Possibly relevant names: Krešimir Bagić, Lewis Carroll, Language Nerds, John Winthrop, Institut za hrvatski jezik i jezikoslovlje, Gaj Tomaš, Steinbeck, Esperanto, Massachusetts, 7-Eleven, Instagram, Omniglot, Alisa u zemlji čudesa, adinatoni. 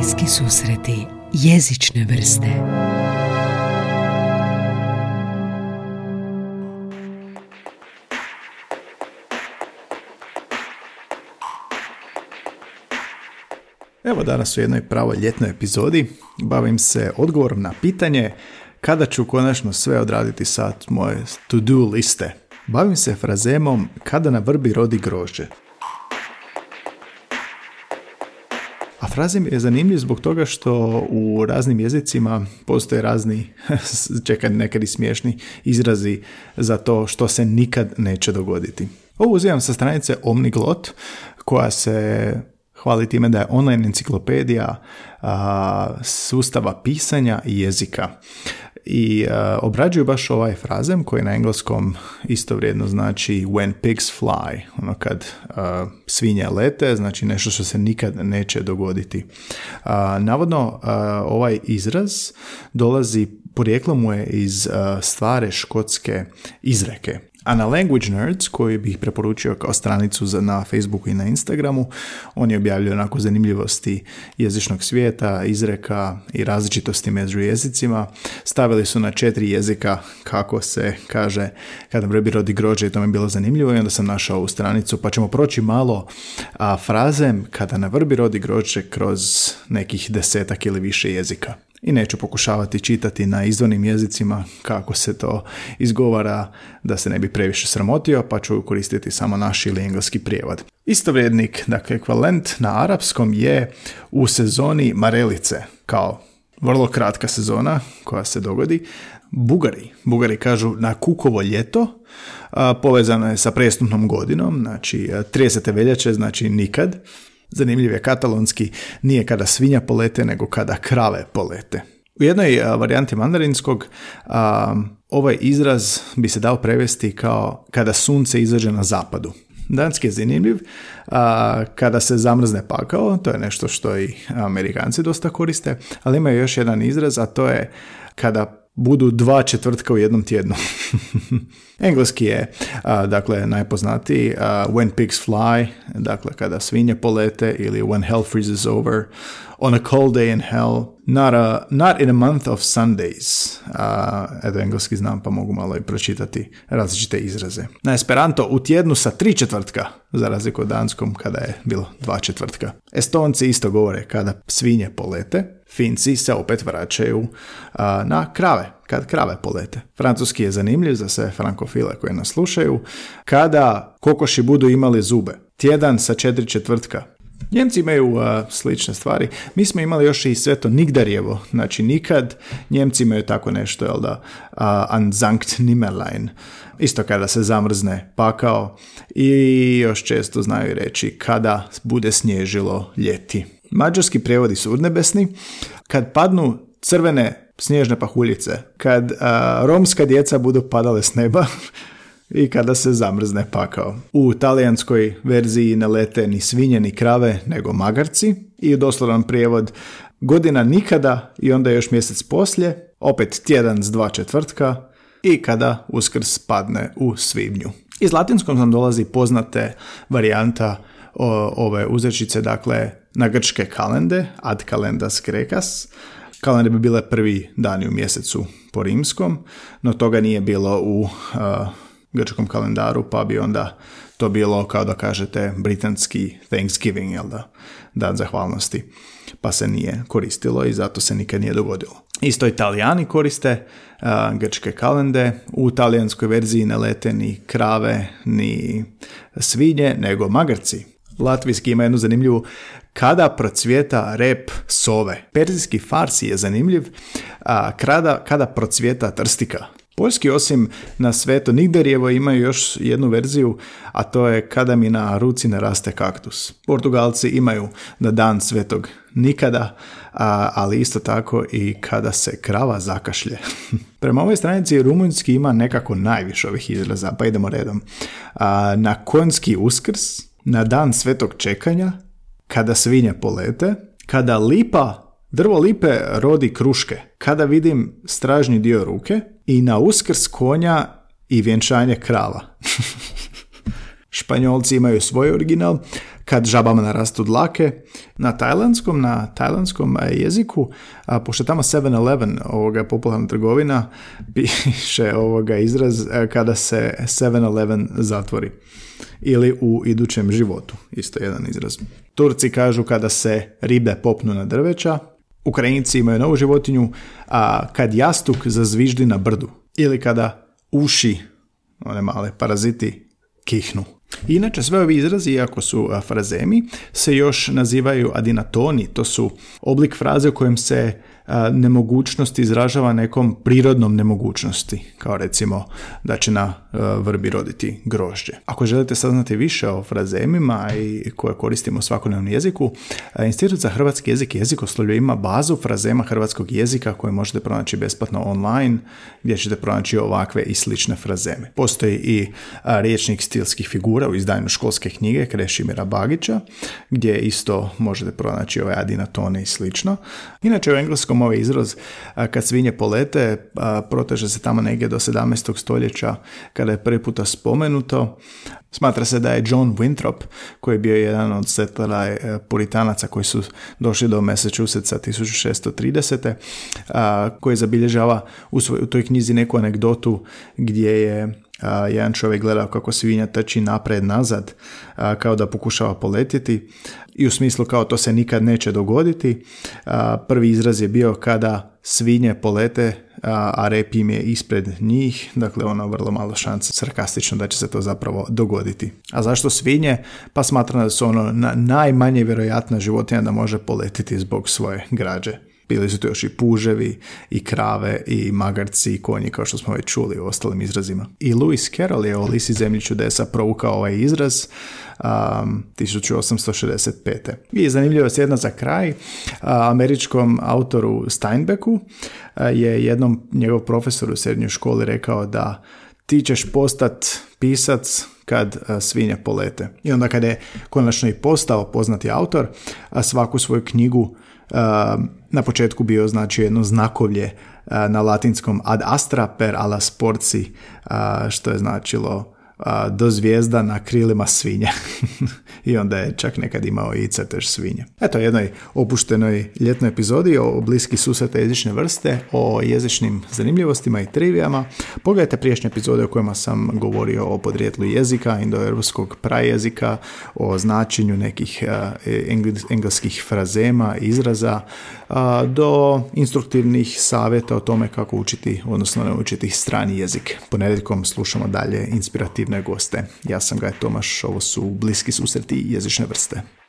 Radijski susreti jezične vrste. Evo danas u jednoj pravo ljetnoj epizodi bavim se odgovorom na pitanje kada ću konačno sve odraditi sa moje to-do liste. Bavim se frazemom kada na vrbi rodi grožđe. A frazem je zanimljiv zbog toga što u raznim jezicima postoje razni, čekaj, nekad i smiješni izrazi za to što se nikad neće dogoditi. Ovo uzimam sa stranice Omniglot, koja se hvali time da je online enciklopedija sustava pisanja i jezika. I obrađuju baš ovaj frazem koji na engleskom istovrijedno znači when pigs fly, ono kad svinje lete, znači nešto što se nikad neće dogoditi. Navodno ovaj izraz dolazi, porijeklo mu je iz stare škotske izreke. A na Language Nerds, koji bih preporučio kao stranicu na Facebooku i na Instagramu, oni objavljuju onako zanimljivosti jezičnog svijeta, izreka i različitosti među jezicima. Stavili su na 4 jezika kako se kaže kada vrbi rodi grožđe i to mi je bilo zanimljivo i onda sam našao ovu stranicu pa ćemo proći malo frazem kada na vrbi rodi grožđe kroz nekih 10 ili više jezika. I neću pokušavati čitati na izvornim jezicima kako se to izgovara da se ne bi previše sramotio, pa ću koristiti samo naš ili engleski prijevod. Istovrijednik, dakle ekvivalent na arapskom je u sezoni marelice, kao vrlo kratka sezona koja se dogodi. Bugari kažu na kukovo ljeto, povezano je sa prestupnom godinom, znači 30. veljače znači nikad. Zanimljiv je katalonski, nije kada svinja polete, nego kada krave polete. U jednoj varijanti mandarinskog ovaj izraz bi se dao prevesti kao kada sunce izađe na zapadu. Danski je zanimljiv, kada se zamrzne pakao, to je nešto što i Amerikanci dosta koriste, ali imaju još jedan izraz, a to je kada budu 2 četvrtka u jednom tjednu. Engleski je, dakle, najpoznatiji when pigs fly, dakle, kada svinje polete, ili when hell freezes over, on a cold day in hell, not in a month of Sundays. Eto, engleski znam, pa mogu malo i pročitati različite izraze. Na esperanto, u tjednu sa 3 četvrtka, za razliku od danskom, kada je bilo 2 četvrtka. Estonci isto govore kada svinje polete. Finci se opet vraćaju na krave, kad krave polete. Francuski je zanimljiv za sve frankofile koje nas slušaju. Kada kokoši budu imali zube, tjedan sa 4 četvrtka. Njemci imaju slične stvari. Mi smo imali još i sveto nigdarjevo, znači nikad. Njemci imaju tako nešto, jel da, an Sankt Nimmerlein. Isto kada se zamrzne pakao i još često znaju reći kada bude snježilo ljeti. Mađarski prijevodi su urnebesni. Kad padnu crvene snježne pahuljice, kad romska djeca budu padale s neba i kada se zamrzne pakao. U talijanskoj verziji ne lete ni svinje ni krave, nego magarci. I doslovan prijevod godina nikada i onda još mjesec poslije, opet tjedan s 2 četvrtka i kada Uskrs padne u svibnju. Iz latinskom nam dolazi poznate varijanta ove uzrečice, dakle, na grčke kalende, ad calendas grecas. Kalende bi bile prvi dani u mjesecu po rimskom, no toga nije bilo u grčkom kalendaru, pa bi onda to bilo, kao da kažete, britanski Thanksgiving, jel da, dan zahvalnosti, pa se nije koristilo i zato se nikad nije dogodilo. Isto Italijani koriste grčke kalende. U talijanskoj verziji ne lete ni krave, ni svinje, nego magarci. Latvijski ima jednu zanimljivu kada procvjeta rep sove. Perzijski farsi je zanimljiv kada procvjeta trstika. Poljski osim na sveto nigderjevo imaju još jednu verziju, a to je kada mi na ruci naraste kaktus. Portugalci imaju na dan svetog nikada, ali isto tako i kada se krava zakašlje. Prema ovoj stranici rumunjski ima nekako najviše ovih izraza, pa idemo redom. Na konjski uskrs, na dan svetog čekanja, kada svinje polete, kada drvo lipe rodi kruške, kada vidim stražnji dio ruke i na Uskrs konja i vjenčanje krava. Španjolci imaju svoj original, kad žabama narastu dlake. Na tajlandskom jeziku, pošto tamo 7-Eleven popularna trgovina, piše izraz kada se 7-Eleven zatvori. Ili u idućem životu, isto jedan izraz. Turci kažu kada se ribe popnu na drveća. Ukrajinci imaju novu životinju, kad jastuk zazviždi na brdu. Ili kada uši, one male paraziti, kihnu. Inače, sve ovi izrazi, iako su frazemi, se još nazivaju adinatoni. To su oblik fraze u kojem se nemogućnost izražava nekom prirodnom nemogućnosti, kao recimo da će na vrbi roditi grožđe. Ako želite saznati više o frazemima i koje koristimo u svakodnevnom jeziku, Institut za hrvatski jezik i jezikoslovlje ima bazu frazema hrvatskog jezika koje možete pronaći besplatno online, gdje ćete pronaći ovakve i slične frazeme. Postoji i rječnik stilskih figura u izdanju školske knjige Krešimira Bagića, gdje isto možete pronaći ove adinatone i slično. Inače, u engleskom ovaj izraz kad svinje polete proteže se tamo negdje do 17. stoljeća kada je prvi puta spomenuto. Smatra se da je John Winthrop, koji je bio jedan od setlera puritanaca koji su došli do Massachusettsa 1630. Koji zabilježava u toj knjizi neku anegdotu gdje je jedan čovjek gledao kako svinja trči naprijed nazad, kao da pokušava poletjeti, i u smislu kao to se nikad neće dogoditi. Prvi izraz je bio kada svinje polete, a rep im je ispred njih, dakle ono vrlo malo šanse, sarkastično, da će se to zapravo dogoditi. A zašto svinje? Pa smatrano da su ono najmanje vjerojatna životinja da može poletiti zbog svoje građe. Bili su to još i puževi, i krave, i magarci, i konji, kao što smo već čuli u ostalim izrazima. I Lewis Carroll je u Alisi u zemlji čudesa provukao ovaj izraz 1865. I zanimljivost jedna za kraj. Američkom autoru Steinbecku je jednom njegov profesor u srednjoj školi rekao da ti ćeš postati pisac kad svinje polete. I onda kada je konačno i postao poznati autor, svaku svoju knjigu na početku bio znači jedno znakovlje na latinskom ad astra per alas porci, što je značilo do zvijezda na krilima svinja. I onda je čak nekad imao i crtež svinje. Eto, jednoj opuštenoj ljetnoj epizodi o bliski susreta jezične vrste, o jezičnim zanimljivostima i trivijama. Pogledajte priješnje epizode o kojima sam govorio o podrijetlu jezika, indoeuropskog prajezika, o značenju nekih engleskih frazema, izraza, do instruktivnih savjeta o tome kako učiti, odnosno ne učiti strani jezik. Ponedjeljkom slušamo dalje inspirativne goste. Ja sam Gaj Tomaš, ovo su Bliski susreti jezične vrste.